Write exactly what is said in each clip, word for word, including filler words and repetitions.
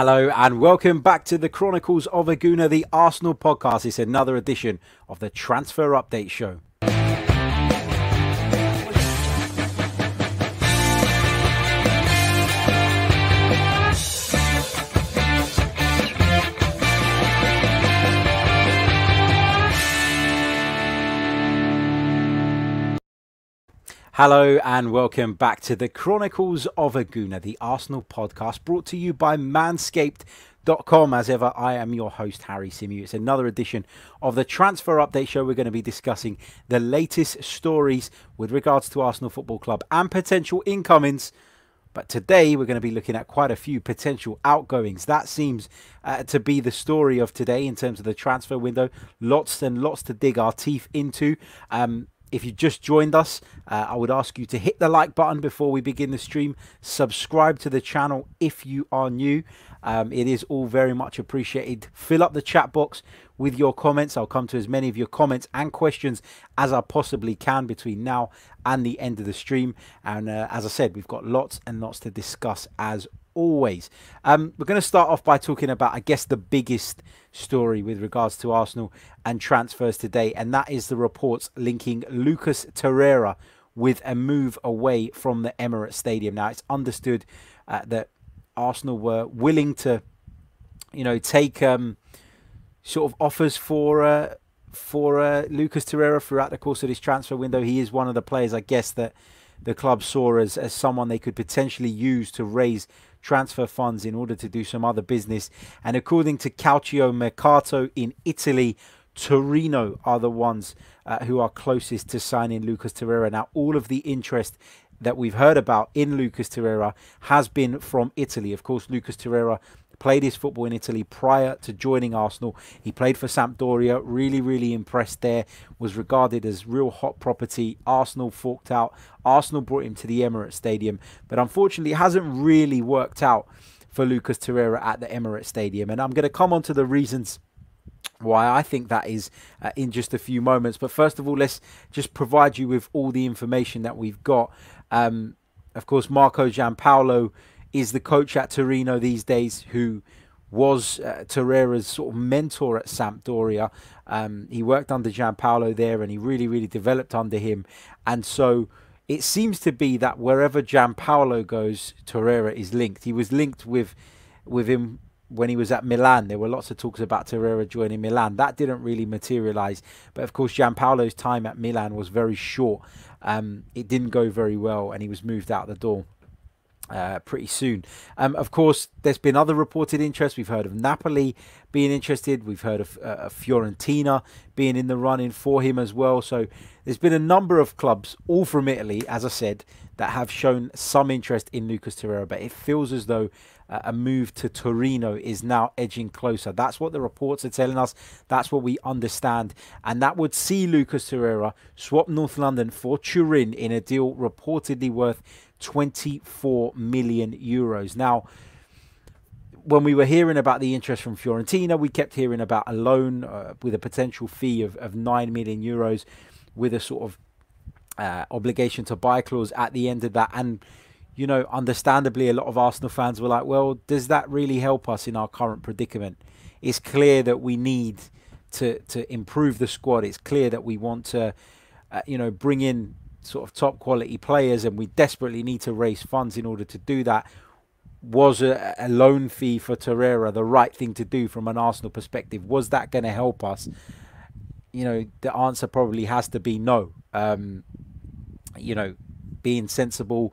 Hello and welcome back to the Chronicles of a Gooner, the Arsenal podcast. It's another edition of the Transfer Update Show. Hello and welcome back to the Chronicles of a Gooner, the Arsenal podcast brought to you by Manscaped dot com. As ever, I am your host, Harry Simeon. It's another edition of the Transfer Update Show. We're going to be discussing the latest stories with regards to Arsenal Football Club and potential incomings. But today we're going to be looking at quite a few potential outgoings. That seems uh, to be the story of today in terms of the transfer window. Lots and lots to dig our teeth into. Um... If you just joined us, uh, I would ask you to hit the like button before we begin the stream. Subscribe to the channel if you are new. Um, it is all very much appreciated. Fill up the chat box with your comments. I'll come to as many of your comments and questions as I possibly can between now and the end of the stream. And uh, as I said, we've got lots and lots to discuss as always. Always. Um, we're going to start off by talking about, I guess, the biggest story with regards to Arsenal and transfers today, and that is the reports linking Lucas Torreira with a move away from the Emirates Stadium. Now, it's understood uh, that Arsenal were willing to, you know, take um, sort of offers for uh, for uh, Lucas Torreira throughout the course of this transfer window. He is one of the players, I guess, that the club saw as, as someone they could potentially use to raise transfer funds in order to do some other business. And according to Calcio Mercato in Italy, Torino are the ones uh, who are closest to signing Lucas Torreira. Now, all of the interest that we've heard about in Lucas Torreira has been from Italy. Of course, Lucas Torreira played his football in Italy prior to joining Arsenal. He played for Sampdoria, really, really impressed there, was regarded as real hot property. Arsenal forked out. Arsenal brought him to the Emirates Stadium. But unfortunately, it hasn't really worked out for Lucas Torreira at the Emirates Stadium. And I'm going to come on to the reasons why I think that is uh, in just a few moments. But first of all, let's just provide you with all the information that we've got. Um, of course, Marco Giampaolo is the coach at Torino these days, who was uh, Torreira's sort of mentor at Sampdoria. Um, he worked under Giampaolo there and he really, really developed under him. And so it seems to be that wherever Giampaolo goes, Torreira is linked. He was linked with, with him when he was at Milan. There were lots of talks about Torreira joining Milan. That didn't really materialise. But of course, Giampaolo's time at Milan was very short. Um, it didn't go very well and he was moved out the door Uh, pretty soon. Um, of course, there's been other reported interest. We've heard of Napoli being interested. We've heard of, uh, of Fiorentina being in the running for him as well. So there's been a number of clubs, all from Italy, as I said, that have shown some interest in Lucas Torreira. But it feels as though uh, a move to Torino is now edging closer. That's what the reports are telling us. That's what we understand. And that would see Lucas Torreira swap North London for Turin in a deal reportedly worth twenty-four million euros. Now, when we were hearing about the interest from Fiorentina, we kept hearing about a loan uh, with a potential fee of, of nine million euros with a sort of uh, obligation to buy clause at the end of that. And, you know, understandably, a lot of Arsenal fans were like, well, does that really help us in our current predicament? It's clear that we need to, to improve the squad. It's clear that we want to, uh, you know, bring in sort of top quality players, and we desperately need to raise funds in order to do that. Was a, a loan fee for Torreira the right thing to do from an Arsenal perspective? Was that going to help us? You know, the answer probably has to be no. Um, you know, being sensible,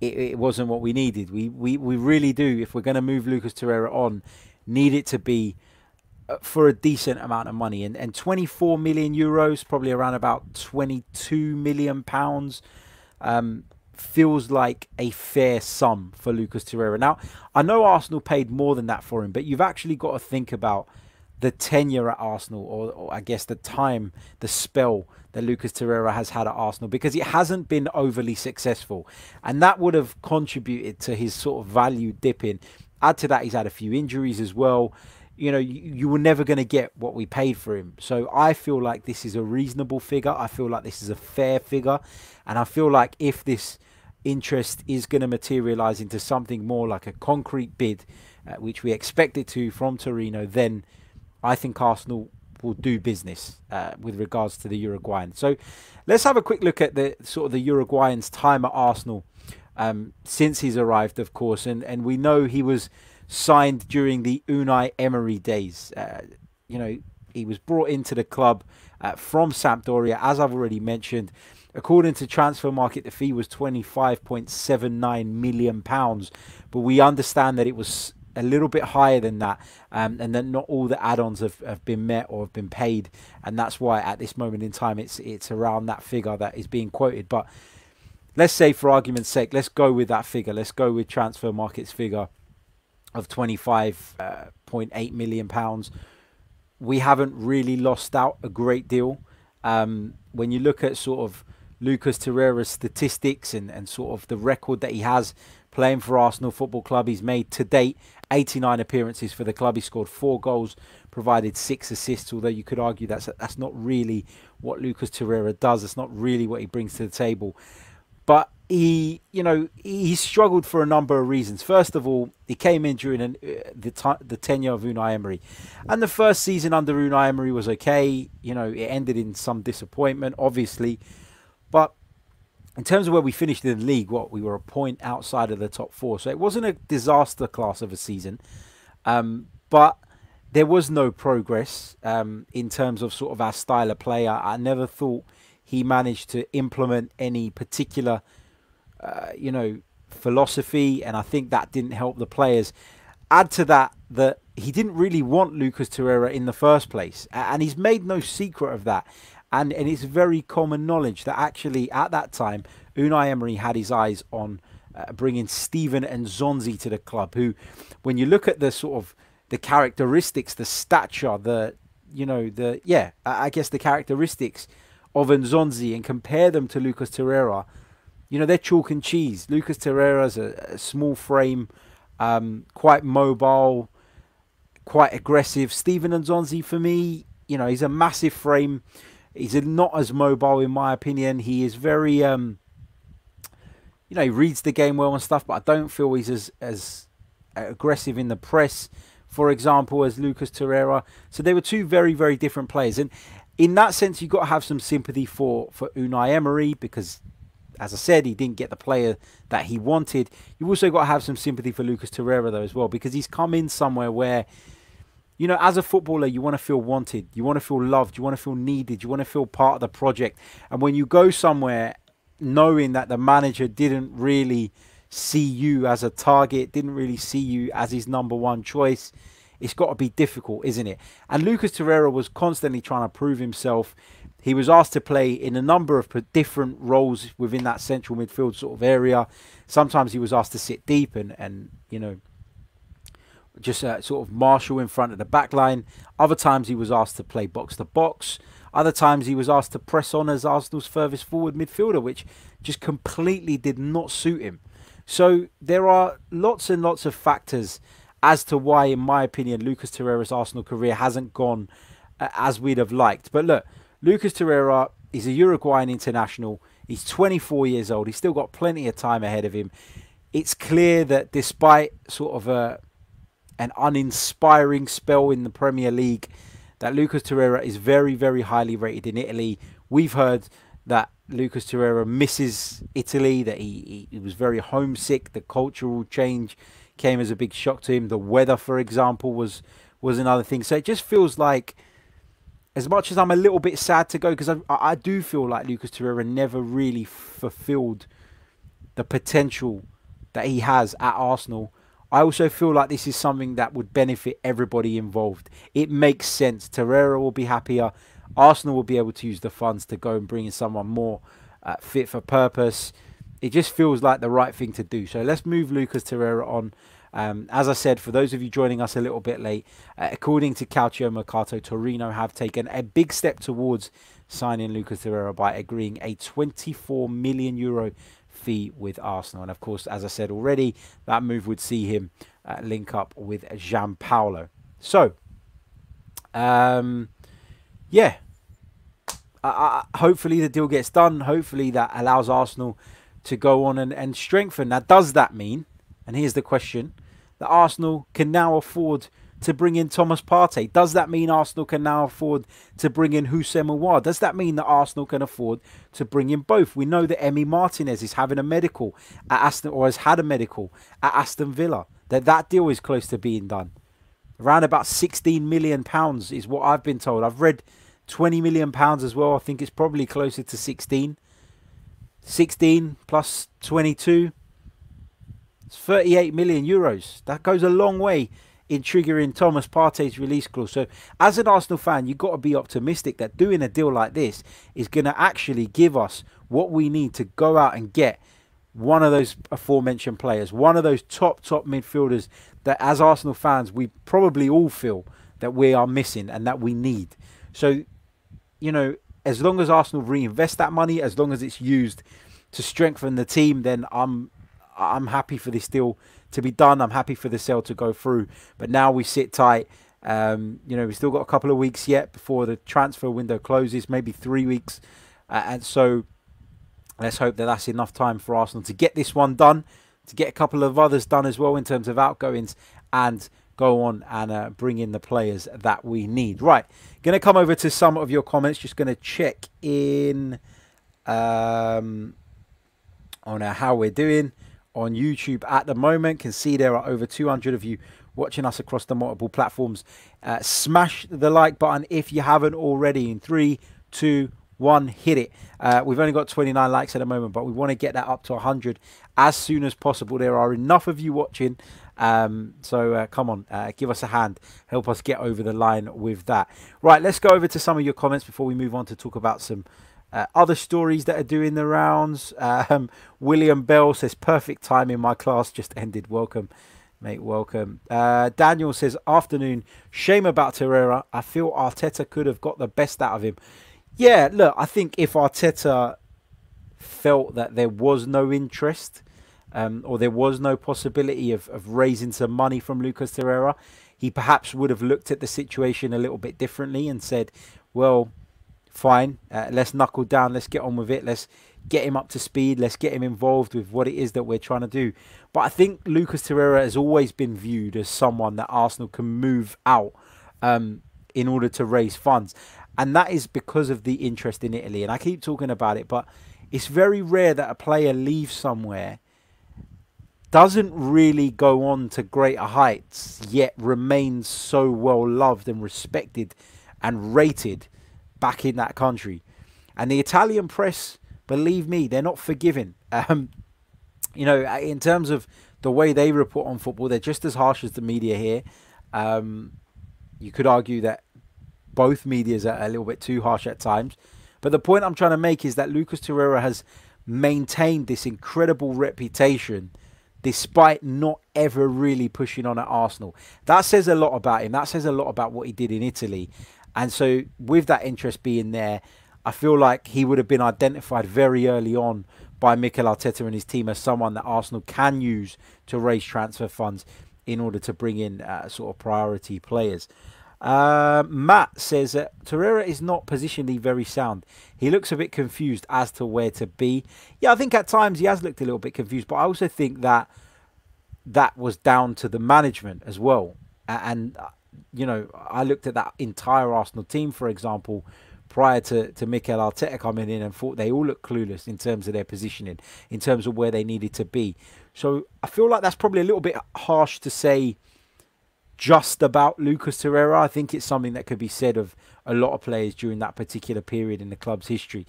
it, it wasn't what we needed. We, we, we really do, if we're going to move Lucas Torreira on, need it to be for a decent amount of money, and, and twenty-four million euros, probably around about twenty-two million pounds, um, feels like a fair sum for Lucas Torreira. Now, I know Arsenal paid more than that for him, but you've actually got to think about the tenure at Arsenal, or, or I guess the time, the spell that Lucas Torreira has had at Arsenal, because it hasn't been overly successful. And that would have contributed to his sort of value dipping. Add to that, he's had a few injuries as well. You know, you were never going to get what we paid for him. So I feel like this is a reasonable figure. I feel like this is a fair figure. And I feel like if this interest is going to materialise into something more like a concrete bid, uh, which we expected to from Torino, then I think Arsenal will do business uh, with regards to the Uruguayan. So let's have a quick look at the sort of the Uruguayan's time at Arsenal um, since he's arrived, of course. And, and we know he was signed during the Unai Emery days. Uh, you know, he was brought into the club uh, from Sampdoria, as I've already mentioned. According to Transfer Market, the fee was twenty-five point seven nine million pounds, but we understand that it was a little bit higher than that, um, and that not all the add-ons have, have been met or have been paid, and that's why at this moment in time it's it's around that figure that is being quoted. But let's say, for argument's sake, let's go with that figure. Let's go with Transfer Market's figure of twenty-five point eight million pounds. We haven't really lost out a great deal. Um, when you look at sort of Lucas Torreira's statistics and, and sort of the record that he has playing for Arsenal Football Club, he's made to date eighty-nine appearances for the club. He scored four goals, provided six assists, although you could argue that's, that's not really what Lucas Torreira does. It's not really what he brings to the table. But he, you know, he struggled for a number of reasons. First of all, he came in during an, uh, the, the tenure of Unai Emery. And the first season under Unai Emery was okay. You know, it ended in some disappointment, obviously. But in terms of where we finished in the league, what we were a point outside of the top four. So it wasn't a disaster class of a season. Um, but there was no progress um, in terms of sort of our style of play. I, I never thought he managed to implement any particular, uh, you know, philosophy. And I think that didn't help the players. Add to that that he didn't really want Lucas Torreira in the first place. And he's made no secret of that. And, and it's very common knowledge that actually at that time, Unai Emery had his eyes on uh, bringing Steven Nzonzi to the club, who, when you look at the sort of the characteristics, the stature, the, you know, the, yeah, I guess the characteristics of Nzonzi and compare them to Lucas Torreira, you know, they're chalk and cheese. Lucas Torreira's a, a small frame, um, quite mobile, quite aggressive. Steven Nzonzi, for me, you know, he's a massive frame. He's not as mobile, in my opinion. He is very, um, you know, he reads the game well and stuff, but I don't feel he's as, as aggressive in the press, for example, as Lucas Torreira. So they were two very, very different players. And in that sense, you've got to have some sympathy for, for Unai Emery because, as I said, he didn't get the player that he wanted. You've also got to have some sympathy for Lucas Torreira, though, as well, because he's come in somewhere where, you know, as a footballer, you want to feel wanted. You want to feel loved. You want to feel needed. You want to feel part of the project. And when you go somewhere knowing that the manager didn't really see you as a target, didn't really see you as his number one choice, it's got to be difficult, isn't it? And Lucas Torreira was constantly trying to prove himself. He was asked to play in a number of different roles within that central midfield sort of area. Sometimes he was asked to sit deep and, and you know, just uh, sort of marshal in front of the back line. Other times he was asked to play box to box. Other times he was asked to press on as Arsenal's furthest forward midfielder, which just completely did not suit him. So there are lots and lots of factors as to why, in my opinion, Lucas Torreira's Arsenal career hasn't gone uh, as we'd have liked. But look, Lucas Torreira is a Uruguayan international. He's twenty-four years old. He's still got plenty of time ahead of him. It's clear that despite sort of a an uninspiring spell in the Premier League, that Lucas Torreira is very, very highly rated in Italy. We've heard that Lucas Torreira misses Italy, that he, he was very homesick. The cultural change came as a big shock to him. The weather, for example, was, was another thing. So it just feels like, as much as I'm a little bit sad to go, because I, I do feel like Lucas Torreira never really fulfilled the potential that he has at Arsenal, I also feel like this is something that would benefit everybody involved. It makes sense. Torreira will be happier. Arsenal will be able to use the funds to go and bring in someone more uh, fit for purpose. It just feels like the right thing to do. So let's move Lucas Torreira on. Um, as I said, for those of you joining us a little bit late, uh, according to Calcio Mercato, Torino have taken a big step towards signing Lucas Torreira by agreeing a twenty-four million euro fee with Arsenal. And of course, as I said already, that move would see him uh, link up with Giampaolo. So, um, yeah, I, I, hopefully the deal gets done. Hopefully that allows Arsenal to go on and, and strengthen. Now, does that mean, and here's the question, that Arsenal can now afford to bring in Thomas Partey? Does that mean Arsenal can now afford to bring in Houssem Aouar? Does that mean that Arsenal can afford to bring in both? We know that Emi Martinez is having a medical at Aston, or has had a medical at Aston Villa. That that deal is close to being done. Around about sixteen million pounds is what I've been told. I've read twenty million pounds as well. I think it's probably closer to sixteen. sixteen plus twenty-two. It's thirty-eight million euros. That goes a long way in triggering Thomas Partey's release clause. So as an Arsenal fan, you've got to be optimistic that doing a deal like this is going to actually give us what we need to go out and get one of those aforementioned players, one of those top, top midfielders that as Arsenal fans, we probably all feel that we are missing and that we need. So, you know, as long as Arsenal reinvest that money, as long as it's used to strengthen the team, then I'm I'm happy for this deal to be done. I'm happy for the sale to go through. But now we sit tight. Um, you know, we've still got a couple of weeks yet before the transfer window closes, maybe three weeks. Uh, and so let's hope that that's enough time for Arsenal to get this one done, to get a couple of others done as well in terms of outgoings, and go on and uh, bring in the players that we need. Right, going to come over to some of your comments. Just going to check in um, on uh, how we're doing on YouTube at the moment. Can see there are over two hundred of you watching us across the multiple platforms. Uh, smash the like button if you haven't already. In three, two, one, hit it. Uh, we've only got twenty-nine likes at the moment, but we want to get that up to one hundred as soon as possible. There are enough of you watching, um, so uh, come on, uh, give us a hand, help us get over the line with that. Right, let's go over to some of your comments before we move on to talk about some Uh, other stories that are doing the rounds. Um, William Bell says, perfect timing, my class just ended. Welcome, mate, welcome. Uh, Daniel says, afternoon, shame about Torreira. I feel Arteta could have got the best out of him. Yeah, look, I think if Arteta felt that there was no interest um, or there was no possibility of, of raising some money from Lucas Torreira, he perhaps would have looked at the situation a little bit differently and said, well, fine, uh, let's knuckle down, let's get on with it, let's get him up to speed, let's get him involved with what it is that we're trying to do. But I think Lucas Torreira has always been viewed as someone that Arsenal can move out um, in order to raise funds. And that is because of the interest in Italy. And I keep talking about it, but it's very rare that a player leaves somewhere, doesn't really go on to greater heights, yet remains so well loved and respected and rated back in that country. And the Italian press, believe me, they're not forgiving. Um, you know, in terms of the way they report on football, they're just as harsh as the media here. Um, you could argue that both medias are a little bit too harsh at times. But the point I'm trying to make is that Lucas Torreira has maintained this incredible reputation despite not ever really pushing on at Arsenal. That says a lot about him. That says a lot about what he did in Italy. And so with that interest being there, I feel like he would have been identified very early on by Mikel Arteta and his team as someone that Arsenal can use to raise transfer funds in order to bring in uh, sort of priority players. Uh, Matt says that Torreira is not positionally very sound. He looks a bit confused as to where to be. Yeah, I think at times he has looked a little bit confused, but I also think that that was down to the management as well. And you know, I looked at that entire Arsenal team, for example, prior to, to Mikel Arteta coming in, and thought they all looked clueless in terms of their positioning, in terms of where they needed to be. So I feel like that's probably a little bit harsh to say just about Lucas Torreira. I think it's something that could be said of a lot of players during that particular period in the club's history.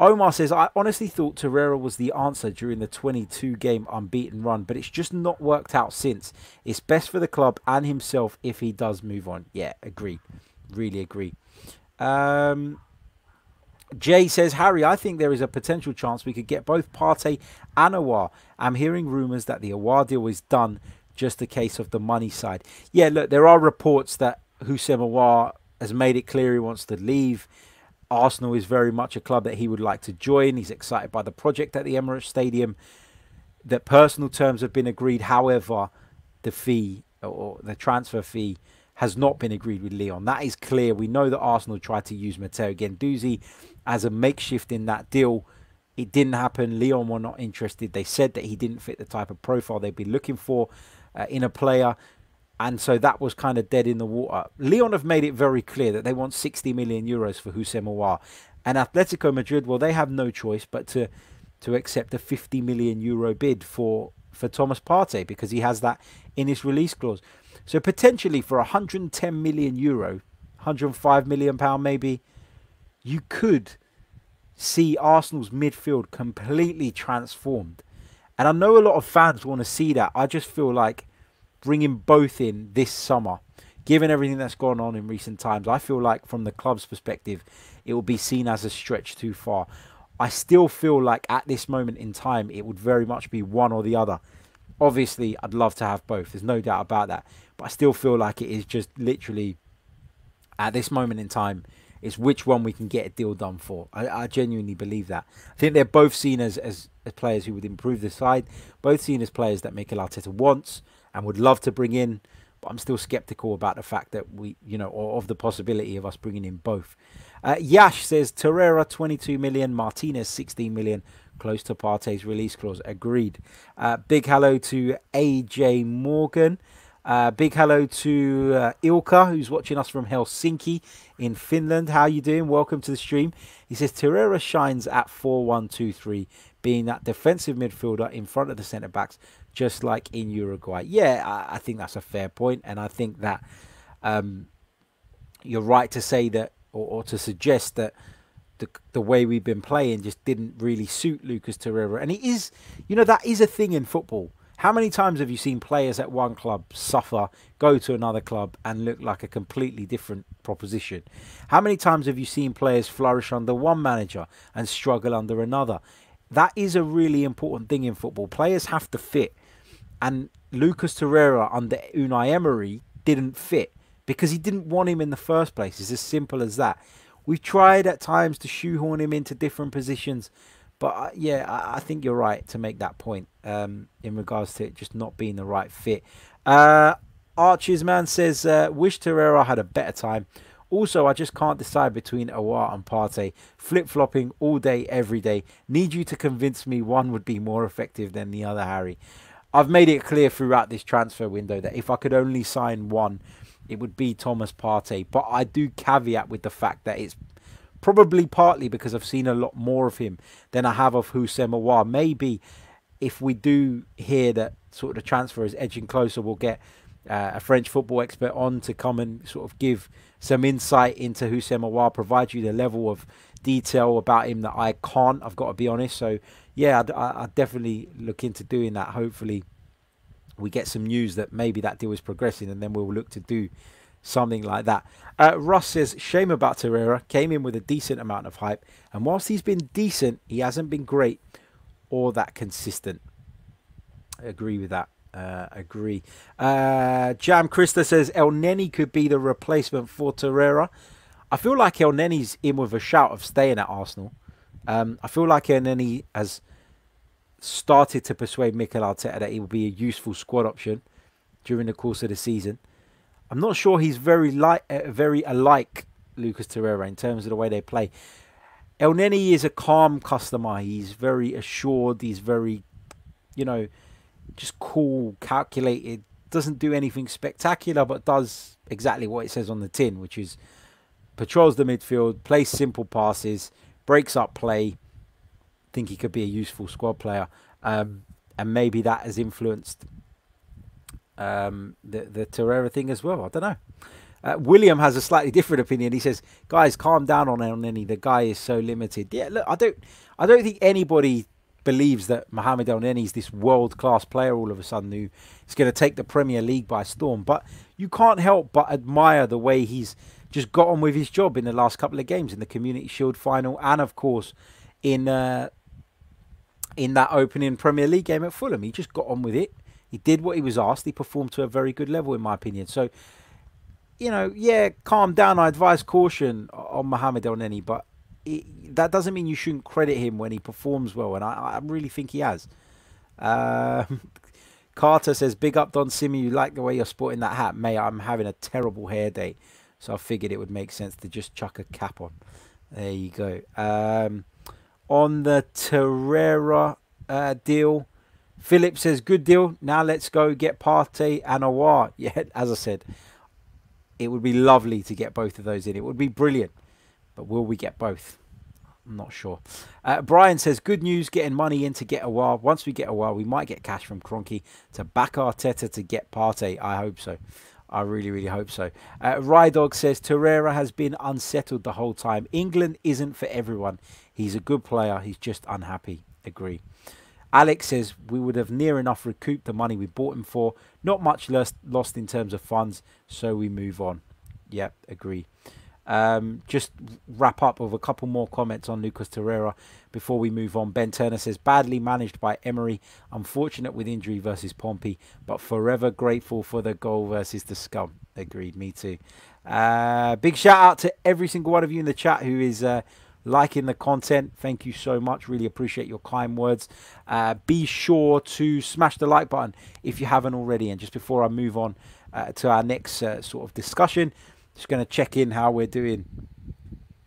Omar says, I honestly thought Torreira was the answer during the twenty-two game unbeaten run, but it's just not worked out since. It's best for the club and himself if he does move on. Yeah, agree. Really agree. Um, Jay says, Harry, I think there is a potential chance we could get both Partey and Aouar. I'm hearing rumours that the Aouar deal is done, just a case of the money side. Yeah, look, there are reports that Houssem Aouar has made it clear he wants to leave. Arsenal is very much a club that he would like to join. He's excited by the project at the Emirates Stadium. That personal terms have been agreed. However, the fee or the transfer fee has not been agreed with Lyon. That is clear. We know that Arsenal tried to use Matteo Guendouzi as a makeshift in that deal. It didn't happen. Lyon were not interested. They said that he didn't fit the type of profile they'd be looking for. uh, in a player. And so that was kind of dead in the water. Lyon have made it very clear that they want sixty million euros for Houssem Aouar. And Atletico Madrid, well, they have no choice but to to accept a fifty million euro bid for for Thomas Partey, because he has that in his release clause. So potentially for one hundred ten million euro, one hundred five million pound maybe, you could see Arsenal's midfield completely transformed. And I know a lot of fans want to see that. I just feel like bringing both in this summer, given everything that's gone on in recent times, I feel like from the club's perspective, it will be seen as a stretch too far. I still feel like at this moment in time, it would very much be one or the other. Obviously, I'd love to have both. There's no doubt about that. But I still feel like it is just literally, at this moment in time, it's which one we can get a deal done for. I, I genuinely believe that. I think they're both seen as, as, as players who would improve the side. Both seen as players that Mikel Arteta wants and would love to bring in. But I'm still sceptical about the fact that we, you know, or of the possibility of us bringing in both. Uh, Yash says, Torreira, twenty-two million. Martinez, sixteen million. Close to Partey's release clause. Agreed. Uh, big hello to A J Morgan. Uh, big hello to uh, Ilka, who's watching us from Helsinki in Finland. How you doing? Welcome to the stream. He says, Torreira shines at four one two three, being that defensive midfielder in front of the centre-backs, just like in Uruguay. Yeah, I, I think that's a fair point. And I think that um, you're right to say that, or, or to suggest that the, the way we've been playing just didn't really suit Lucas Torreira. And it is, you know, that is a thing in football. How many times have you seen players at one club suffer, go to another club and look like a completely different proposition? How many times have you seen players flourish under one manager and struggle under another? That is a really important thing in football. Players have to fit. And Lucas Torreira under Unai Emery didn't fit because he didn't want him in the first place. It's as simple as that. We've tried at times to shoehorn him into different positions. But yeah, I think you're right to make that point um, in regards to it just not being the right fit. Uh, Archie's man says, uh, wish Torreira had a better time. Also, I just can't decide between Aouar and Partey. Flip-flopping all day, every day. Need you to convince me one would be more effective than the other, Harry. I've made it clear throughout this transfer window that if I could only sign one, it would be Thomas Partey. But I do caveat with the fact that it's probably partly because I've seen a lot more of him than I have of Houssem Aouar. Maybe if we do hear that sort of the transfer is edging closer, we'll get uh, a French football expert on to come and sort of give some insight into Houssem Aouar, provide you the level of detail about him that I can't, I've got to be honest. So yeah, I'd, I'd definitely look into doing that. Hopefully we get some news that maybe that deal is progressing, and then we'll look to do something like that. Uh, Russ says, shame about Torreira. Came in with a decent amount of hype. And whilst he's been decent, he hasn't been great or that consistent. I agree with that. Uh, agree. Uh, Jam Krista says, El Neni could be the replacement for Torreira. I feel like El Neni's in with a shout of staying at Arsenal. Um, I feel like El Neni has started to persuade Mikel Arteta that he will be a useful squad option during the course of the season. I'm not sure he's very like, uh, very alike Lucas Torreira in terms of the way they play. El Neni is a calm customer. He's very assured. He's very, you know, just cool, calculated. Doesn't do anything spectacular, but does exactly what it says on the tin, which is patrols the midfield, plays simple passes, breaks up play. Think he could be a useful squad player, um, and maybe that has influenced um the the Torreira thing as well. I don't know. uh, William has a slightly different opinion. He says, guys, calm down on El Neni, the guy is so limited. Yeah, look, I don't I don't think anybody believes that Mohamed El Neni is this world-class player all of a sudden who is going to take the Premier League by storm, but you can't help but admire the way he's just got on with his job in the last couple of games in the Community Shield final, and of course in uh in that opening Premier League game at Fulham. He just got on with it. He did what he was asked. He performed to a very good level, in my opinion. So, you know, yeah, calm down. I advise caution on Mohamed El Neni, but it, that doesn't mean you shouldn't credit him when he performs well, and I, I really think he has. Uh, Carter says, big up Don Simi, you like the way you're sporting that hat. Mate, I'm having a terrible hair day, so I figured it would make sense to just chuck a cap on. There you go. Um, on the Torreira uh, deal, Philip says, good deal. Now let's go get Partey and Aouar. Yeah, as I said, it would be lovely to get both of those in. It would be brilliant. But will we get both? I'm not sure. Uh, Brian says, good news getting money in to get Aouar. Once we get Aouar, we might get cash from Kroenke to back Arteta to get Partey. I hope so. I really, really hope so. Uh, Rydog says, Torreira has been unsettled the whole time. England isn't for everyone. He's a good player. He's just unhappy. Agree. Alex says, we would have near enough recouped the money we bought him for. Not much less lost in terms of funds, so we move on. Yeah, agree. Um, just wrap up with a couple more comments on Lucas Torreira before we move on. Ben Turner says, badly managed by Emery, unfortunate with injury versus Pompey, but forever grateful for the goal versus the scum. Agreed, me too. Uh, big shout out to every single one of you in the chat who is uh, liking the content. Thank you so much, really appreciate your kind words. Uh, be sure to smash the like button if you haven't already. And just before I move on uh, to our next uh, sort of discussion, just going to check in how we're doing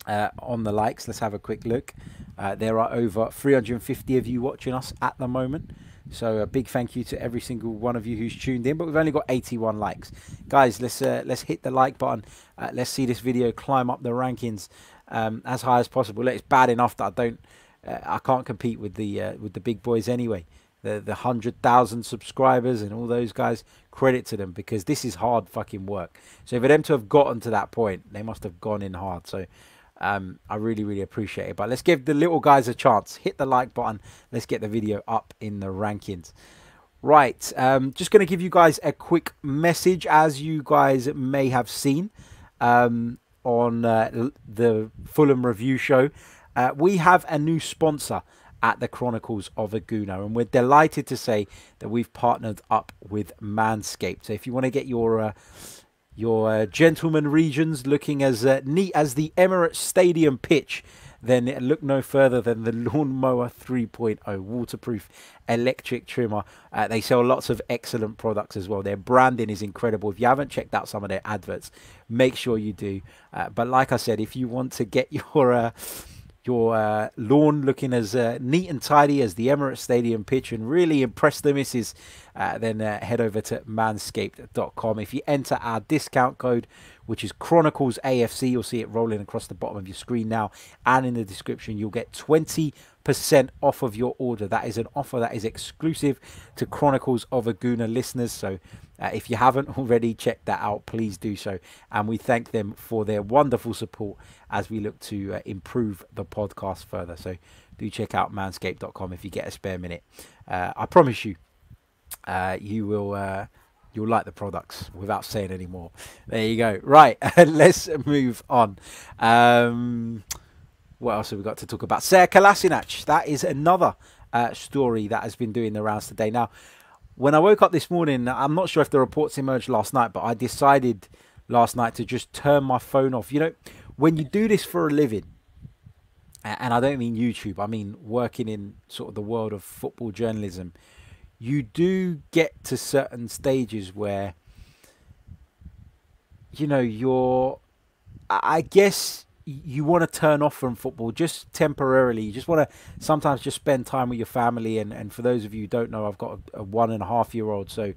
uh, on the likes. Let's have a quick look. Uh, there are over three hundred fifty of you watching us at the moment. So a big thank you to every single one of you who's tuned in. But we've only got eighty-one likes. Guys, let's, uh, let's hit the like button. Uh, let's see this video climb up the rankings um, as high as possible. It's bad enough that I, don't, uh, I can't compete with the, uh, with the big boys anyway. The, the one hundred thousand subscribers and all those guys, credit to them, because this is hard fucking work. So for them to have gotten to that point, they must have gone in hard. So um, I really, really appreciate it. But let's give the little guys a chance. Hit the like button. Let's get the video up in the rankings. Right. Um, just going to give you guys a quick message, as you guys may have seen um, on uh, the Fulham Review Show. Uh, we have a new sponsor at the Chronicles of a Gooner, and we're delighted to say that we've partnered up with Manscaped. So if you want to get your uh, your uh, gentleman regions looking as uh, neat as the Emirates Stadium pitch, then look no further than the Lawnmower three point oh waterproof electric trimmer. Uh, they sell lots of excellent products as well. Their branding is incredible. If you haven't checked out some of their adverts, make sure you do. Uh, but like I said, if you want to get your uh, your uh, lawn looking as uh, neat and tidy as the Emirates Stadium pitch and really impress the missus, uh, then uh, head over to manscaped dot com. If you enter our discount code, which is Chronicles A F C, you'll see it rolling across the bottom of your screen now and in the description, you'll get twenty percent off of your order. That is an offer that is exclusive to Chronicles of a Gooner listeners. So uh, if you haven't already checked that out, please do so. And we thank them for their wonderful support as we look to uh, improve the podcast further. So do check out manscaped dot com if you get a spare minute. Uh, I promise you, uh, you will... Uh, You'll like the products without saying any more. There you go. Right, let's move on. Um, what else have we got to talk about? Sead Kolasinac. That is another uh, story that has been doing the rounds today. Now, when I woke up this morning, I'm not sure if the reports emerged last night, but I decided last night to just turn my phone off. You know, when you do this for a living, and I don't mean YouTube, I mean working in sort of the world of football journalism, you do get to certain stages where, you know, you're, I guess you want to turn off from football just temporarily. You just want to sometimes just spend time with your family. And, and for those of you who don't know, I've got a, a one and a half year old. So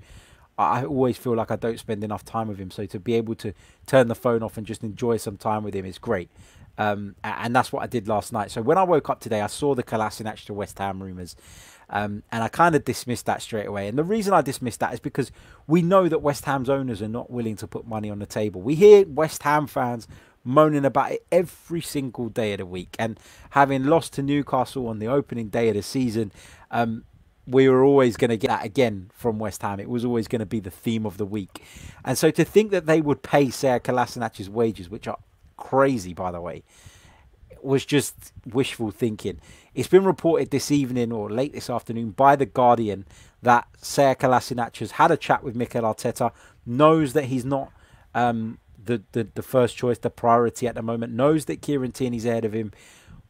I always feel like I don't spend enough time with him. So to be able to turn the phone off and just enjoy some time with him is great. Um, and that's what I did last night. So when I woke up today, I saw the Kolasinac to West Ham rumours. Um, and I kind of dismissed that straight away. And the reason I dismissed that is because we know that West Ham's owners are not willing to put money on the table. We hear West Ham fans moaning about it every single day of the week. And having lost to Newcastle on the opening day of the season, um, we were always going to get that again from West Ham. It was always going to be the theme of the week. And so to think that they would pay Sead Kolasinac's wages, which are crazy, by the way, was just wishful thinking. It's been reported this evening or late this afternoon by The Guardian that Sead Kolasinac has had a chat with Mikel Arteta, knows that he's not um, the, the, the first choice, the priority at the moment, knows that Kieran Tierney's ahead of him,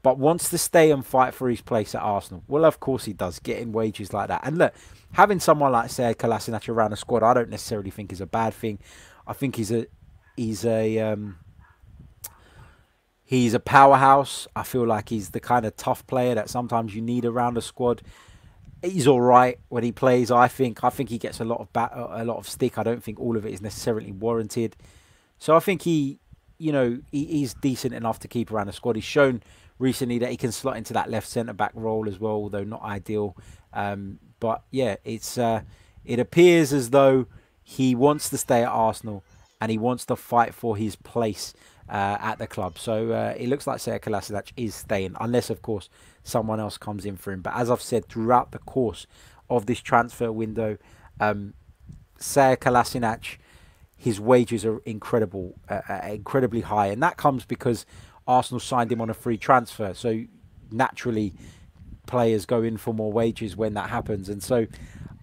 but wants to stay and fight for his place at Arsenal. Well, of course he does, getting wages like that. And look, having someone like Sead Kolasinac around the squad, I don't necessarily think is a bad thing. I think he's a... He's a um, He's a powerhouse. I feel like he's the kind of tough player that sometimes you need around a squad. he's all right when he plays. I think I think he gets a lot of bat, a lot of stick. I don't think all of it is necessarily warranted. So I think he, you know, he, he's decent enough to keep around the squad. He's shown recently that he can slot into that left centre back role as well, although not ideal. Um, but yeah, it's uh, it appears as though he wants to stay at Arsenal and he wants to fight for his place Uh, at the club. So uh, it looks like Sead Kolasinac is staying, unless of course someone else comes in for him. But as I've said throughout the course of this transfer window, um, Sead Kolasinac, his wages are incredible, uh, incredibly high, and that comes because Arsenal signed him on a free transfer. So naturally, players go in for more wages when that happens, and so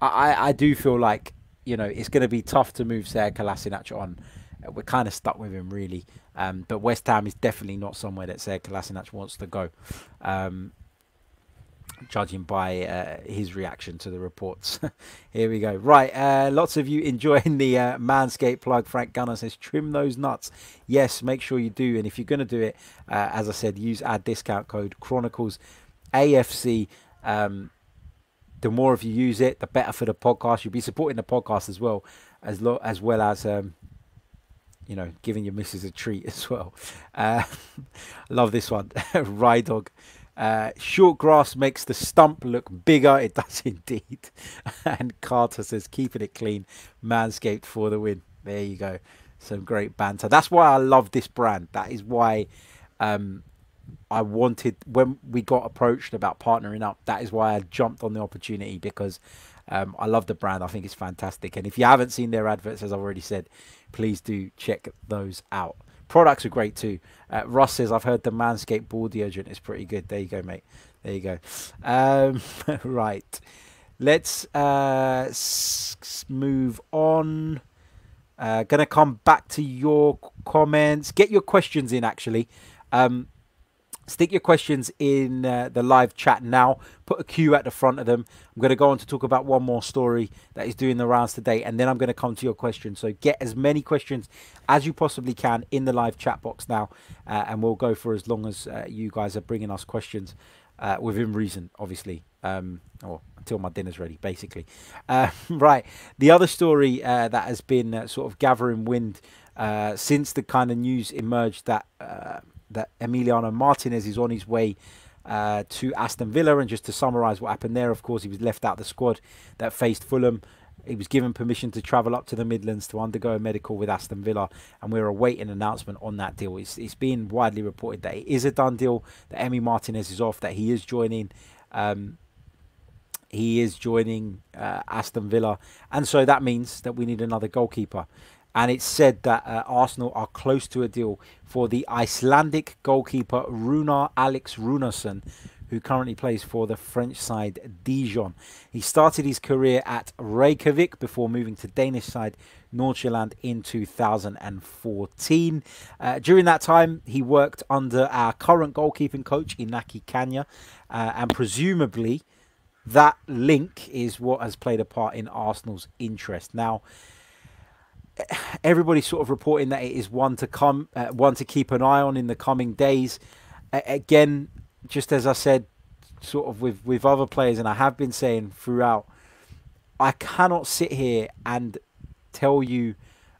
I, I do feel like, you know, it's going to be tough to move Sead Kolasinac on. We're kind of stuck with him, really. Um, but West Ham is definitely not somewhere that Sead Kolasinac wants to go, um, judging by uh, his reaction to the reports. Here we go. Right, uh, lots of you enjoying the uh, Manscaped plug. Frank Gunner says, trim those nuts. Yes, make sure you do. And if you're going to do it, uh, as I said, use our discount code Chronicles A F C. Um, the more of you use it, the better for the podcast. You'll be supporting the podcast as well, as, lo as well as... Um, you know, giving your missus a treat as well. Uh, love this one. Rydog. Uh, short grass makes the stump look bigger. It does indeed. And Carter says, keeping it clean. Manscaped for the win. There you go. Some great banter. That's why I love this brand. That is why um, I wanted, when we got approached about partnering up, that is why I jumped on the opportunity, because Um, I love the brand. I think it's fantastic. And if you haven't seen their adverts, as I've already said, please do check those out. Products are great too. Uh, Ross says, I've heard the Manscaped ball deodorant is pretty good. There you go, mate. There you go. Um, right. Let's uh, move on. Uh, going to come back to your comments. Get your questions in, actually. Um, Stick your questions in uh, the live chat now. Put a queue at the front of them. I'm going to go on to talk about one more story that is doing the rounds today, and then I'm going to come to your questions. So get as many questions as you possibly can in the live chat box now, uh, and we'll go for as long as uh, you guys are bringing us questions uh, within reason, obviously, um, or until my dinner's ready, basically. Uh, right. The other story uh, that has been uh, sort of gathering wind uh, since the kind of news emerged that... Uh, that Emi Martinez is on his way uh, to Aston Villa. And just to summarise what happened there, of course, he was left out of the squad that faced Fulham. He was given permission to travel up to the Midlands to undergo a medical with Aston Villa, and we're awaiting announcement on that deal. It's, it's being widely reported that it is a done deal, that Emi Martinez is off, that he is joining... Um, he is joining uh, Aston Villa. And so that means that we need another goalkeeper. And it's said that uh, Arsenal are close to a deal for the Icelandic goalkeeper Runar Alex Runarsson, who currently plays for the French side Dijon. He started his career at Reykjavik before moving to Danish side Nordsjælland in two thousand fourteen. Uh, during that time, he worked under our current goalkeeping coach, Inaki Kanya, uh, and presumably that link is what has played a part in Arsenal's interest. Now, everybody's sort of reporting that it is one to come, uh, one to keep an eye on in the coming days. Uh, again, just as I said, sort of with with other players, and I have been saying throughout, I cannot sit here and tell you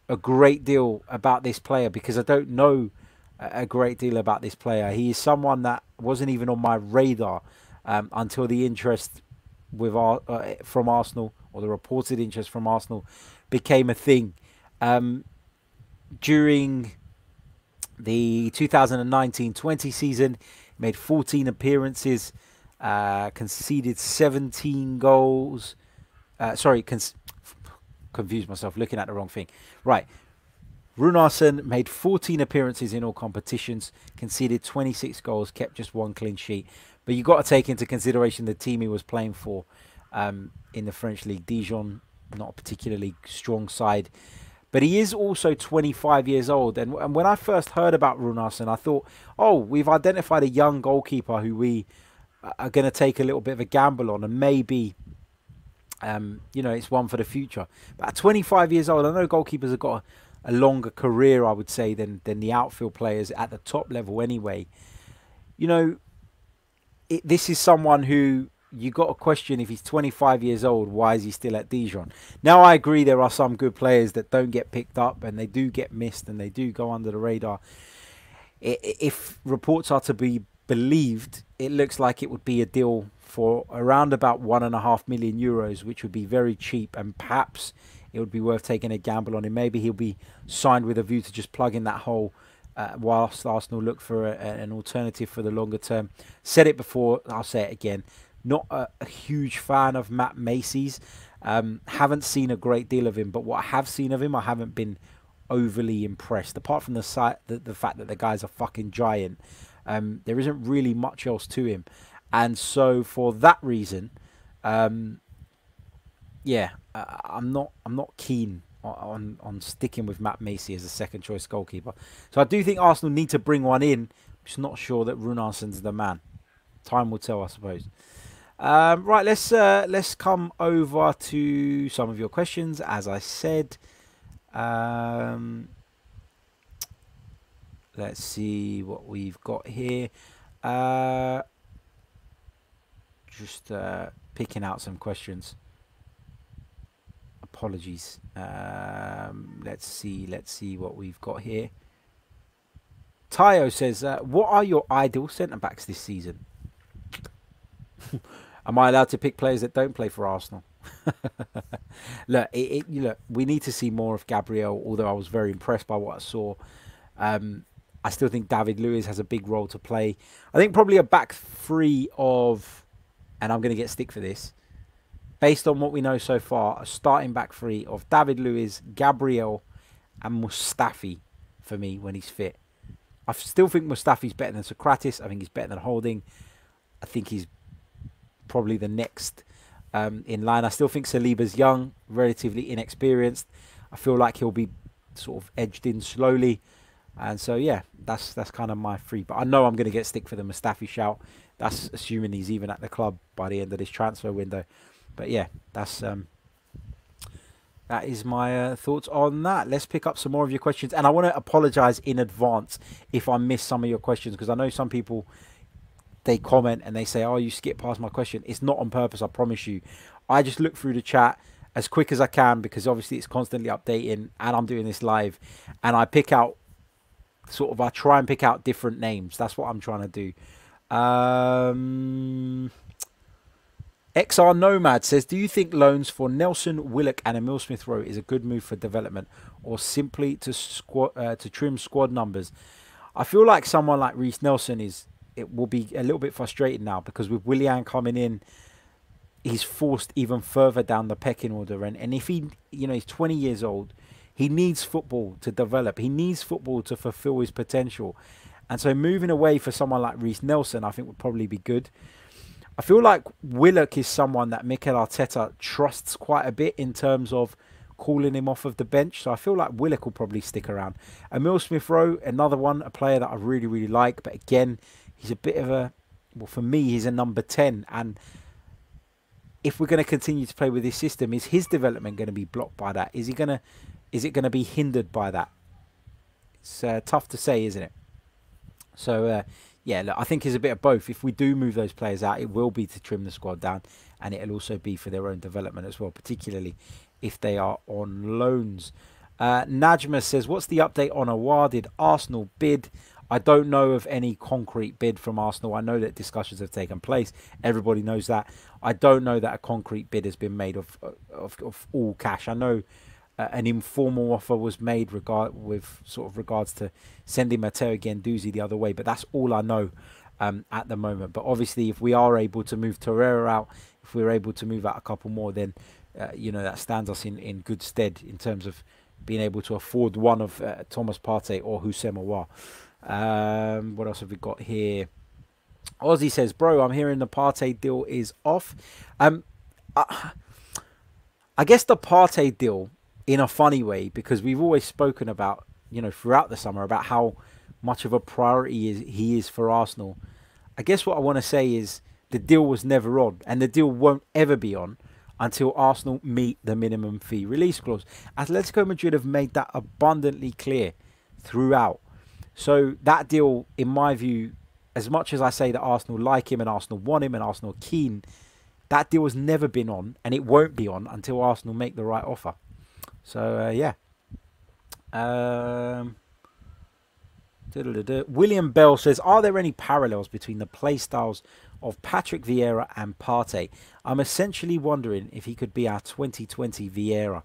a great deal about this player because I don't know a great deal about this player. He is someone that wasn't even on my radar um, until the interest with our uh, from Arsenal, or the reported interest from Arsenal, became a thing. Um, during the two thousand nineteen twenty season, he made fourteen appearances, uh, conceded seventeen goals. Uh, sorry, con confused myself, looking at the wrong thing. Right. Runarsson made fourteen appearances in all competitions, conceded twenty-six goals, kept just one clean sheet. But you've got to take into consideration the team he was playing for um, in the French League. Dijon, not a particularly strong side. But he is also twenty-five years old. And, and when I first heard about Runarsson, I thought, oh, we've identified a young goalkeeper who we are going to take a little bit of a gamble on. And maybe, um, you know, it's one for the future. But at twenty-five years old, I know goalkeepers have got a, a longer career, I would say, than, than the outfield players at the top level anyway. You know, it, this is someone who, you got to question, if he's twenty-five years old, why is he still at Dijon? Now, I agree there are some good players that don't get picked up and they do get missed and they do go under the radar. If reports are to be believed, it looks like it would be a deal for around about one and a half million euros, which would be very cheap, and perhaps it would be worth taking a gamble on him. Maybe he'll be signed with a view to just plugging that hole uh, whilst Arsenal look for a, an alternative for the longer term. Said it before, I'll say it again. Not a, a huge fan of Matt Macy's. Um, haven't seen a great deal of him, but what I have seen of him, I haven't been overly impressed. Apart from the, site, the, the fact that the guy's a fucking giant, um, there isn't really much else to him. And so for that reason, um, yeah, uh, I'm not I'm not keen on, on, on sticking with Matt Macy as a second choice goalkeeper. So I do think Arsenal need to bring one in. I'm just not sure that Runarsson's the man. Time will tell, I suppose. Um, right, let's uh, let's come over to some of your questions. As I said, um, let's see what we've got here. Uh, just uh, picking out some questions. Apologies. Um, let's see. Let's see what we've got here. Tayo says, uh, "What are your ideal centre backs this season?" Am I allowed to pick players that don't play for Arsenal? Look, it, it, you know, we need to see more of Gabriel, although I was very impressed by what I saw. Um, I still think David Luiz has a big role to play. I think probably a back three of, and I'm going to get stick for this, based on what we know so far, a starting back three of David Luiz, Gabriel and Mustafi for me when he's fit. I still think Mustafi's better than Socrates. I think he's better than Holding. I think he's probably the next um, in line. I still think Saliba's young, relatively inexperienced. I feel like he'll be sort of edged in slowly, and so yeah, that's that's kind of my three. But I know I'm going to get stick for the Mustafi shout. That's assuming he's even at the club by the end of this transfer window. But yeah, that's um, that is my uh, thoughts on that. Let's pick up some more of your questions, and I want to apologise in advance if I miss some of your questions, because I know some people, they comment and they say, oh, you skip past my question. It's not on purpose, I promise you. I just look through the chat as quick as I can, because obviously it's constantly updating and I'm doing this live, and I pick out sort of, I try and pick out different names. That's what I'm trying to do. Um, X R Nomad says, do you think loans for Nelson, Willock and Emile Smith-Rowe is a good move for development, or simply to squad, uh, to trim squad numbers? I feel like someone like Reece Nelson is, it will be a little bit frustrating now, because with Willian coming in, he's forced even further down the pecking order. And, and if he, you know, he's twenty years old, he needs football to develop. He needs football to fulfill his potential. And so moving away for someone like Reece Nelson, I think would probably be good. I feel like Willock is someone that Mikel Arteta trusts quite a bit in terms of calling him off of the bench. So I feel like Willock will probably stick around. Emile Smith-Rowe, another one, a player that I really, really like. But again, he's a bit of a, well, for me, he's a number ten. And if we're going to continue to play with this system, is his development going to be blocked by that? Is he going to, is it going to be hindered by that? It's uh, tough to say, isn't it? So, uh, yeah, look, I think there's a bit of both. If we do move those players out, it will be to trim the squad down, and it'll also be for their own development as well, particularly if they are on loans. Uh, Najma says, what's the update on Aouar? Did Arsenal bid? I don't know of any concrete bid from Arsenal. I know that discussions have taken place. Everybody knows that. I don't know that a concrete bid has been made of of, of all cash. I know uh, an informal offer was made regard with sort of regards to sending Matteo Guendouzi the other way, but that's all I know um, at the moment. But obviously, if we are able to move Torreira out, if we're able to move out a couple more, then uh, you know, that stands us in in good stead in terms of being able to afford one of uh, Thomas Partey or Houssem Aouar. Um, what else have we got here? Ozzy says, bro, I'm hearing the Partey deal is off. Um, I, I guess the Partey deal, in a funny way, because we've always spoken about, you know, throughout the summer about how much of a priority is, he is for Arsenal. I guess what I want to say is the deal was never on, and the deal won't ever be on until Arsenal meet the minimum fee release clause. Atletico Madrid have made that abundantly clear throughout. So that deal, in my view, as much as I say that Arsenal like him and Arsenal want him and Arsenal are keen, That deal has never been on, and it won't be on until Arsenal make the right offer. So, uh, yeah. Um, William Bell says, are there any parallels between the play styles of Patrick Vieira and Partey? I'm essentially wondering if he could be our twenty twenty Vieira.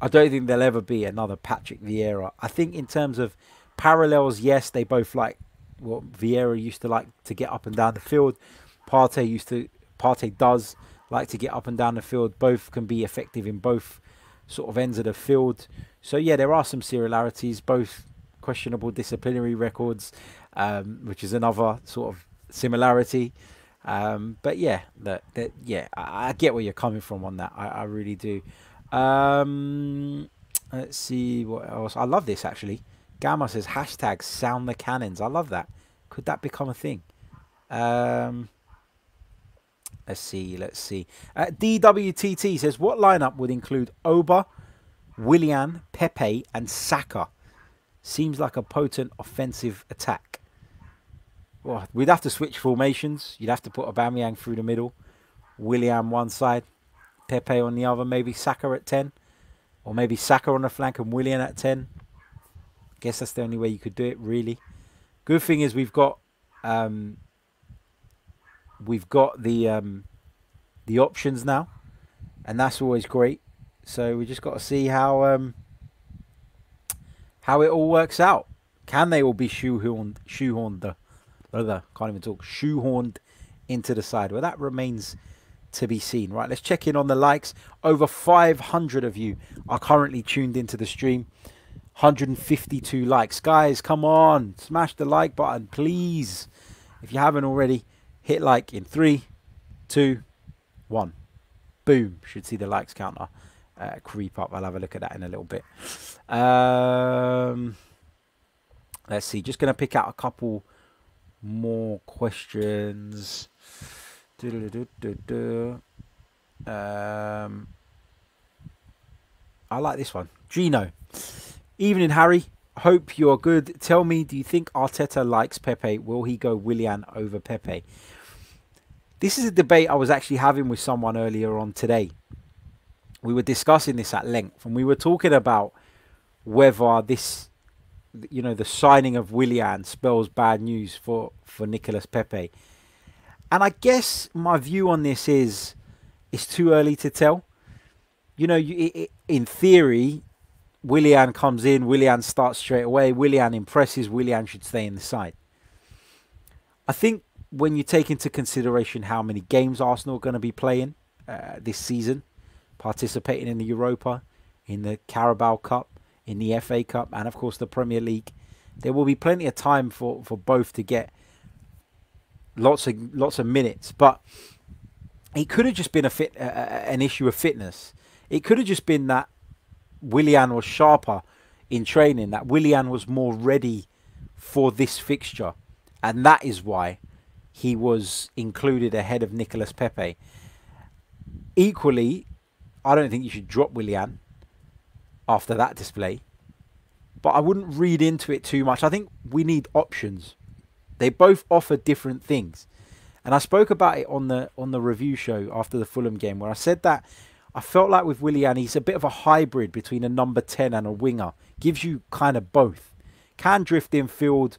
I don't think there'll ever be another Patrick Vieira. I think in terms of parallels, yes, they both like what Vieira used to like to get up and down the field. Partey used to, Partey does like to get up and down the field. Both can be effective in both sort of ends of the field. So yeah, there are some similarities. Both questionable disciplinary records, um, which is another sort of similarity. Um, but yeah, that, that yeah, I, I get where you're coming from on that. I, I really do. Um, let's see what else. I love this actually. Gamma says hashtag sound the cannons. I love that. Could that become a thing? Um, let's see. Let's see. Uh, D W T T says, what lineup would include Oba, Willian, Pepe, and Saka? Seems like a potent offensive attack. Well, we'd have to switch formations. You'd have to put Aubameyang through the middle, Willian one side, Pepe on the other, maybe Saka at ten, or maybe Saka on the flank and Willian at ten. I guess that's the only way you could do it, really. Good thing is we've got um, we've got the um, the options now, and that's always great. So we just got to see how um, how it all works out. Can they all be shoehorned? Shoehorned the, the can't even talk. Shoehorned into the side. Well, that remains to be seen. Right, let's check in on the likes. Over five hundred of you are currently tuned into the stream. one hundred fifty-two likes. Guys, come on, smash the like button, please. If you haven't already, hit like in three, two, one. Boom, should see the likes counter uh, creep up. I'll have a look at that in a little bit. Um, let's see, just going to pick out a couple more questions. Um, I like this one. Gino. Evening, Harry. Hope you're good. Tell me, do you think Arteta likes Pepe? Will he go Willian over Pepe? This is a debate I was actually having with someone earlier on today. We were discussing this at length, and we were talking about whether this, you know, the signing of Willian spells bad news for, for Nicolas Pepe. And I guess my view on this is it's too early to tell. You know, you, it, in theory, Willian comes in, Willian starts straight away, Willian impresses, Willian should stay in the side. I think when you take into consideration how many games Arsenal are going to be playing uh, this season, participating in the Europa, in the Carabao Cup, in the F A Cup, and of course the Premier League, there will be plenty of time for, for both to get Lots of lots of minutes, but it could have just been a fit, uh, an issue of fitness. It could have just been that Willian was sharper in training, that Willian was more ready for this fixture, and that is why he was included ahead of Nicolas Pepe. Equally, I don't think you should drop Willian after that display, but I wouldn't read into it too much. I think we need options. They both offer different things. And I spoke about it on the on the review show after the Fulham game, where I said that I felt like with Willian, he's a bit of a hybrid between a number ten and a winger. Gives you kind of both. Can drift infield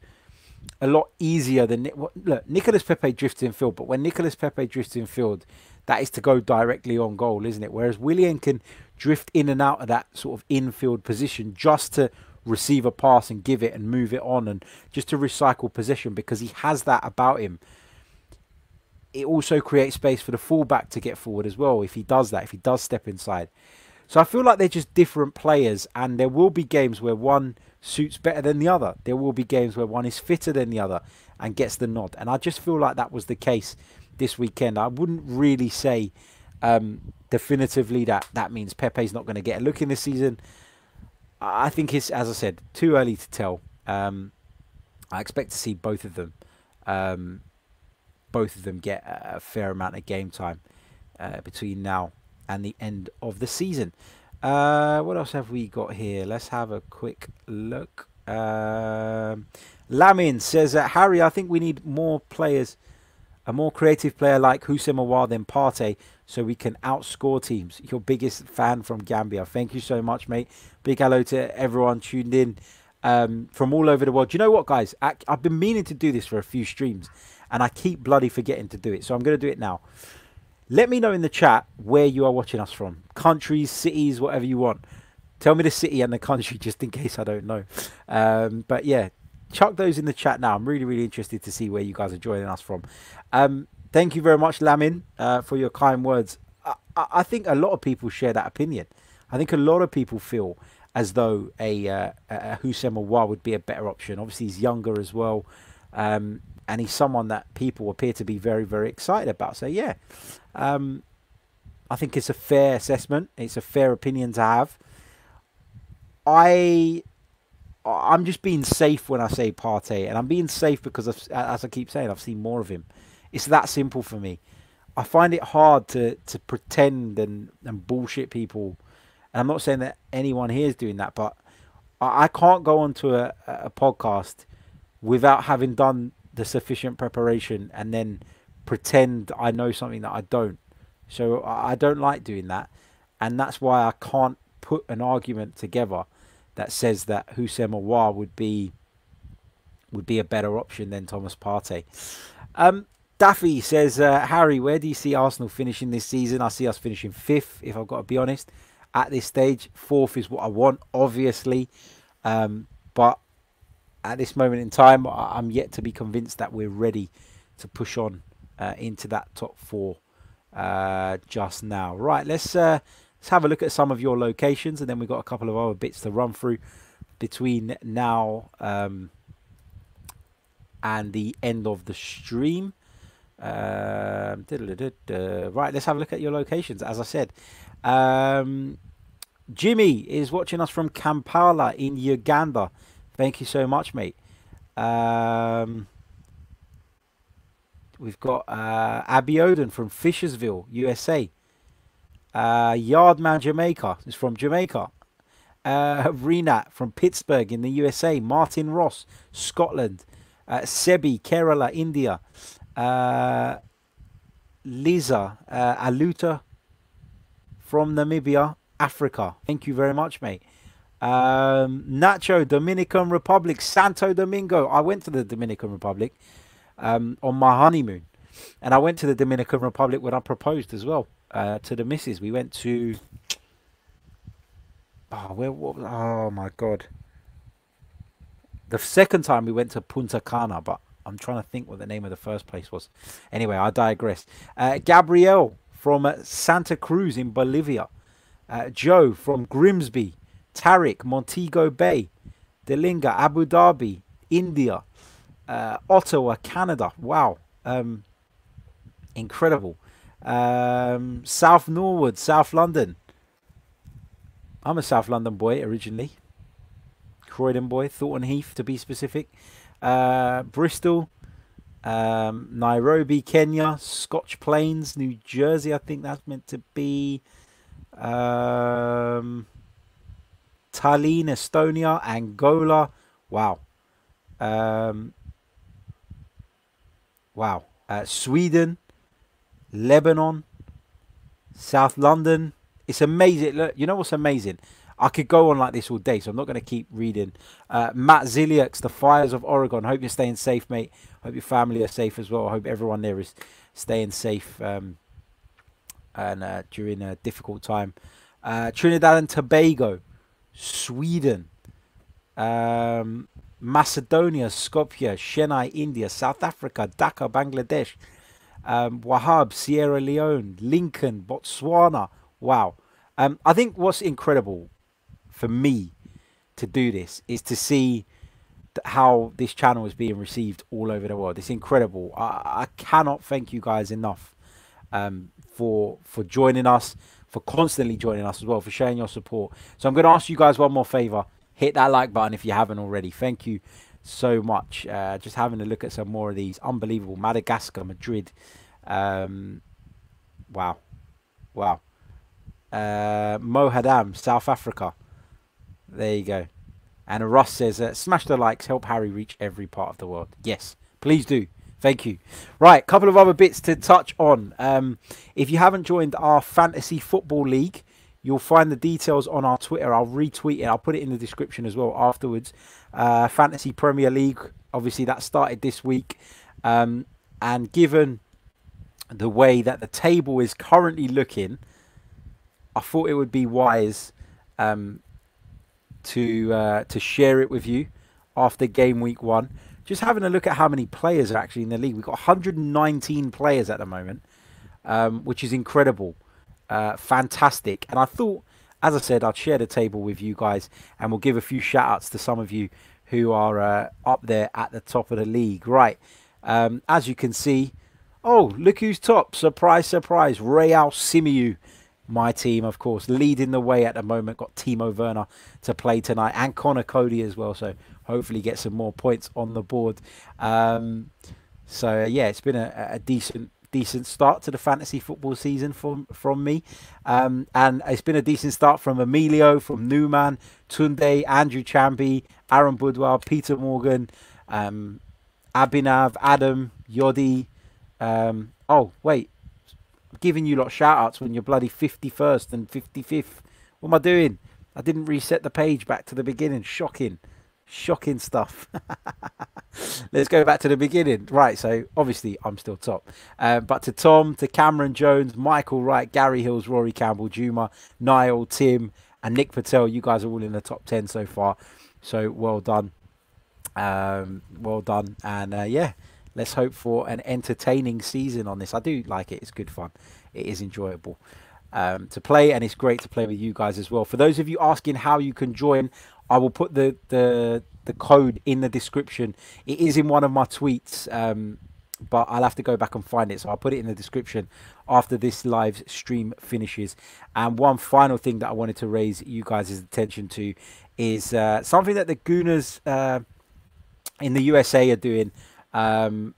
a lot easier than... Look, Nicolas Pepe drifts infield, but when Nicolas Pepe drifts infield, that is to go directly on goal, isn't it? Whereas Willian can drift in and out of that sort of infield position just to receive a pass and give it and move it on, and just to recycle possession, because he has that about him. It also creates space for the fullback to get forward as well if he does that, if he does step inside. So I feel like they're just different players, and there will be games where one suits better than the other. There will be games where one is fitter than the other and gets the nod. And I just feel like that was the case this weekend. I wouldn't really say um, definitively that that means Pepe's not going to get a look in this season. I think it's, as I said, too early to tell. Um, I expect to see both of them, um, both of them get a fair amount of game time uh, between now and the end of the season. Uh, what else have we got here? Let's have a quick look. Um, Lamin says, uh, Harry, I think we need more players. a more creative player like Houssem Aouar than Partey, so we can outscore teams. Your biggest fan from Gambia. Thank you so much, mate. Big hello to everyone tuned in um, from all over the world. Do you know what, guys? I, I've been meaning to do this for a few streams, and I keep bloody forgetting to do it, so I'm going to do it now. Let me know in the chat where you are watching us from. Countries, cities, whatever you want. Tell me the city and the country just in case I don't know. Um, but yeah, chuck those in the chat now. I'm really, really interested to see where you guys are joining us from. Um, thank you very much, Lamin, uh, for your kind words. I, I think a lot of people share that opinion. I think a lot of people feel as though a, uh, a Houssem Aouar would be a better option. Obviously, he's younger as well. Um, and he's someone that people appear to be very, very excited about. So yeah, um, I think it's a fair assessment. It's a fair opinion to have. I, I'm just being safe when I say Partey, and I'm being safe because, I've, as I keep saying, I've seen more of him. It's that simple for me. I find it hard to to pretend and and bullshit people, and I'm not saying that anyone here is doing that, but I, I can't go onto a, a podcast without having done the sufficient preparation and then pretend I know something that I don't. So I, I don't like doing that, and that's why I can't put an argument together that says that Houssem Aouar would be would be a better option than Thomas Partey. Um, Daffy says, uh, Harry, where do you see Arsenal finishing this season? I see us finishing fifth, if I've got to be honest. At this stage, fourth is what I want, obviously. Um, but at this moment in time, I'm yet to be convinced that we're ready to push on uh, into that top four uh, just now. Right, let's... Uh, Let's have a look at some of your locations, and then we've got a couple of other bits to run through between now um, and the end of the stream. Uh, right, let's have a look at your locations, as I said. Um, Jimmy is watching us from Kampala in Uganda. Thank you so much, mate. Um, we've got uh, Abby Oden from Fishersville, U S A. Uh, Yardman Jamaica is from Jamaica. Uh, Renat from Pittsburgh in the U S A. Martin Ross, Scotland. Uh, Sebi, Kerala, India. Uh, Liza uh, Aluta from Namibia, Africa. Thank you very much, mate. Um, Nacho, Dominican Republic. Santo Domingo. I went to the Dominican Republic um, on my honeymoon. And I went to the Dominican Republic when I proposed as well. Uh, to the missus, we went to oh where what oh my god the second time we went to Punta Cana, but I'm trying to think what the name of the first place was. Anyway, I digress. uh, Gabriel from uh, Santa Cruz in Bolivia, uh, Joe from Grimsby, Tariq, Montego Bay, Delinga, Abu Dhabi, India, uh, Ottawa, Canada. Wow, um, incredible. Um, South Norwood, South London. I'm a South London boy originally. Croydon boy, Thornton Heath to be specific. Uh, Bristol, um, Nairobi, Kenya, Scotch Plains, New Jersey. I think that's meant to be um, Tallinn, Estonia, Angola. Wow, um, wow, uh, Sweden. Lebanon, South London. It's amazing. Look, you know what's amazing? I could go on like this all day, so I'm not going to keep reading. Uh, Matt Ziliaks, the fires of Oregon. Hope you're staying safe, mate. Hope your family are safe as well. I hope everyone there is staying safe um, and uh, during a difficult time. Uh, Trinidad and Tobago, Sweden, um, Macedonia, Skopje, Chennai, India, South Africa, Dhaka, Bangladesh. Um, Wahab, Sierra Leone, Lincoln, Botswana. Wow. Um, I think what's incredible for me to do this is to see how this channel is being received all over the world. It's incredible. I, I cannot thank you guys enough um, for, for joining us, for constantly joining us as well, for sharing your support. So I'm going to ask you guys one more favor. Hit that like button if you haven't already. Thank you so much. Uh, just having a look at some more of these. Unbelievable. Madagascar, Madrid. Um, wow. Wow. Uh, Mohadam, South Africa. There you go. And Russ says, uh, smash the likes, help Harry reach every part of the world. Yes, please do. Thank you. Right, couple of other bits to touch on. Um, if you haven't joined our Fantasy Football League, you'll find the details on our Twitter. I'll retweet it. I'll put it in the description as well afterwards. Uh, Fantasy Premier League, obviously that started this week. Um, and given the way that the table is currently looking, I thought it would be wise um, to, uh, to share it with you after game week one. Just having a look at how many players are actually in the league. We've got one hundred nineteen players at the moment, um, which is incredible. Uh, fantastic. And I thought, as I said, I'd share the table with you guys and we'll give a few shout outs to some of you who are uh, up there at the top of the league. Right. Um, as you can see, oh, look who's top. Surprise, surprise. Real Simiu, my team, of course, leading the way at the moment. Got Timo Werner to play tonight and Connor Cody as well. So hopefully get some more points on the board. Um, so, uh, yeah, it's been a, a decent decent start to the fantasy football season from, from me. Um, and it's been a decent start from Emilio, from Newman, Tunde, Andrew Chambi, Aaron Boudoir, Peter Morgan, um, Abhinav, Adam, Yodi. Um, oh, wait. I'm giving you lot shout-outs when you're bloody fifty-first and fifty-fifth. What am I doing? I didn't reset the page back to the beginning. Shocking. Shocking stuff. Let's go back to the beginning. Right, so obviously I'm still top. Um, but to Tom, to Cameron Jones, Michael Wright, Gary Hills, Rory Campbell, Juma, Niall, Tim, and Nick Patel. You guys are all in the top ten so far. So well done. Um, well done. And uh, yeah, let's hope for an entertaining season on this. I do like it. It's good fun. It is enjoyable um, to play, and it's great to play with you guys as well. For those of you asking how you can join, I will put the, the the code in the description. It is in one of my tweets, um, but I'll have to go back and find it. So I'll put it in the description after this live stream finishes. And one final thing that I wanted to raise you guys' attention to is uh, something that the Gooners uh, in the U S A are doing. Um,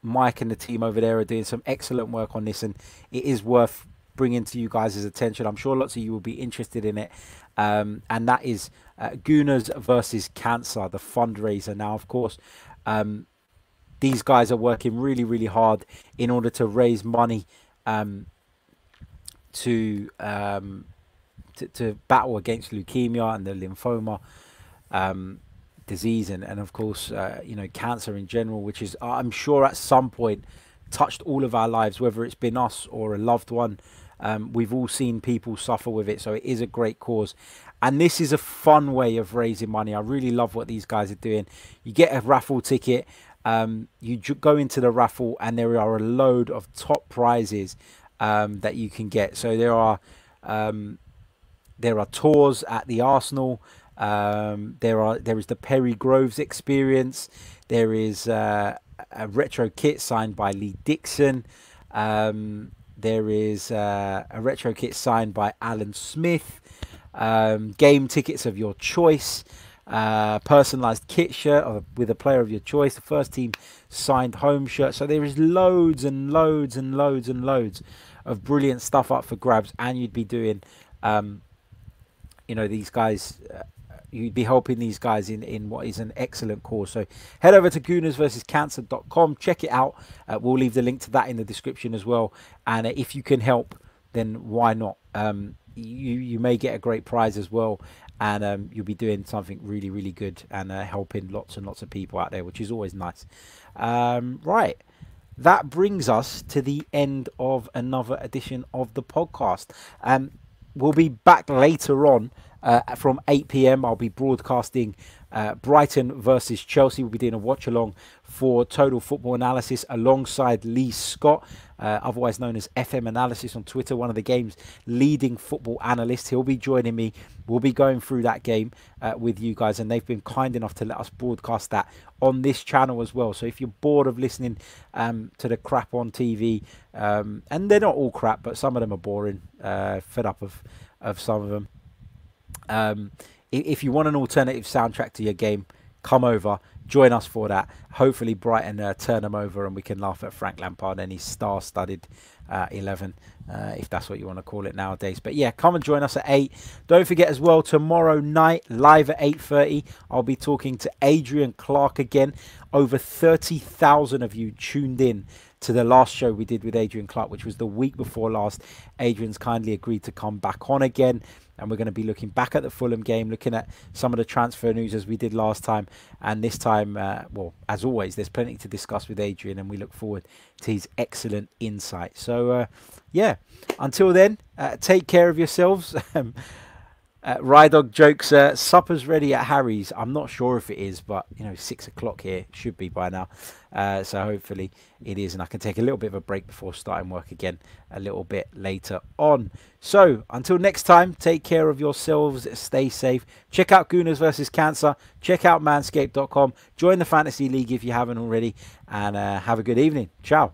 Mike and the team over there are doing some excellent work on this, and it is worth bringing to you guys' attention. I'm sure lots of you will be interested in it. Um, and that is uh, Gooners versus Cancer, the fundraiser. Now, of course, um, these guys are working really, really hard in order to raise money um, to, um, to to battle against leukemia and the lymphoma um, disease, and, and of course, uh, you know, cancer in general, which is, I'm sure, at some point touched all of our lives, whether it's been us or a loved one. Um, we've all seen people suffer with it, so it is a great cause, and this is a fun way of raising money. I really love what these guys are doing. You get a raffle ticket, um, you go into the raffle, and there are a load of top prizes um, that you can get. So there are um, there are tours at the Arsenal. Um, there are there is the Perry Groves experience. There is uh, a retro kit signed by Lee Dixon. Um, there is uh, a retro kit signed by Alan Smith. Um, game tickets of your choice. Uh, personalised kit shirt with a player of your choice. The first team signed home shirt. So there is loads and loads and loads and loads of brilliant stuff up for grabs. And you'd be doing, um, you know, these guys... Uh, You'd be helping these guys in, in what is an excellent cause. So head over to Gooners versus Cancer dot com. Check it out. Uh, we'll leave the link to that in the description as well. And if you can help, then why not? Um, you, you may get a great prize as well. And um, you'll be doing something really, really good and uh, helping lots and lots of people out there, which is always nice. Um, right. That brings us to the end of another edition of the podcast. Um, we'll be back later on. Uh, from eight p m I'll be broadcasting uh, Brighton versus Chelsea. We'll be doing a watch along for Total Football Analysis alongside Lee Scott, uh, otherwise known as F M Analysis on Twitter, one of the game's leading football analysts. He'll be joining me. We'll be going through that game uh, with you guys, and they've been kind enough to let us broadcast that on this channel as well. So if you're bored of listening um, to the crap on T V, um, and they're not all crap, but some of them are boring, uh, fed up of, of some of them. Um, if you want an alternative soundtrack to your game, come over, join us for that. Hopefully Brighton uh, turn them over and we can laugh at Frank Lampard and his star-studded uh, eleven, uh, if that's what you want to call it nowadays. But yeah, come and join us at eight. Don't forget as well, tomorrow night, live at eight thirty, I'll be talking to Adrian Clark again. Over thirty thousand of you tuned in to the last show we did with Adrian Clark, which was the week before last. Adrian's kindly agreed to come back on again, and we're going to be looking back at the Fulham game, looking at some of the transfer news as we did last time. And this time, uh, well, as always, there's plenty to discuss with Adrian, and we look forward to his excellent insight. So, uh, yeah, until then, uh, take care of yourselves. um, uh, Rydog jokes, uh, supper's ready at Harry's. I'm not sure if it is, but, you know, six o'clock here should be by now. Uh, so hopefully it is, and I can take a little bit of a break before starting work again a little bit later on. So until next time, take care of yourselves, stay safe. Check out Gooners versus Cancer. Check out manscaped dot com. Join the Fantasy League if you haven't already, and uh, have a good evening. Ciao.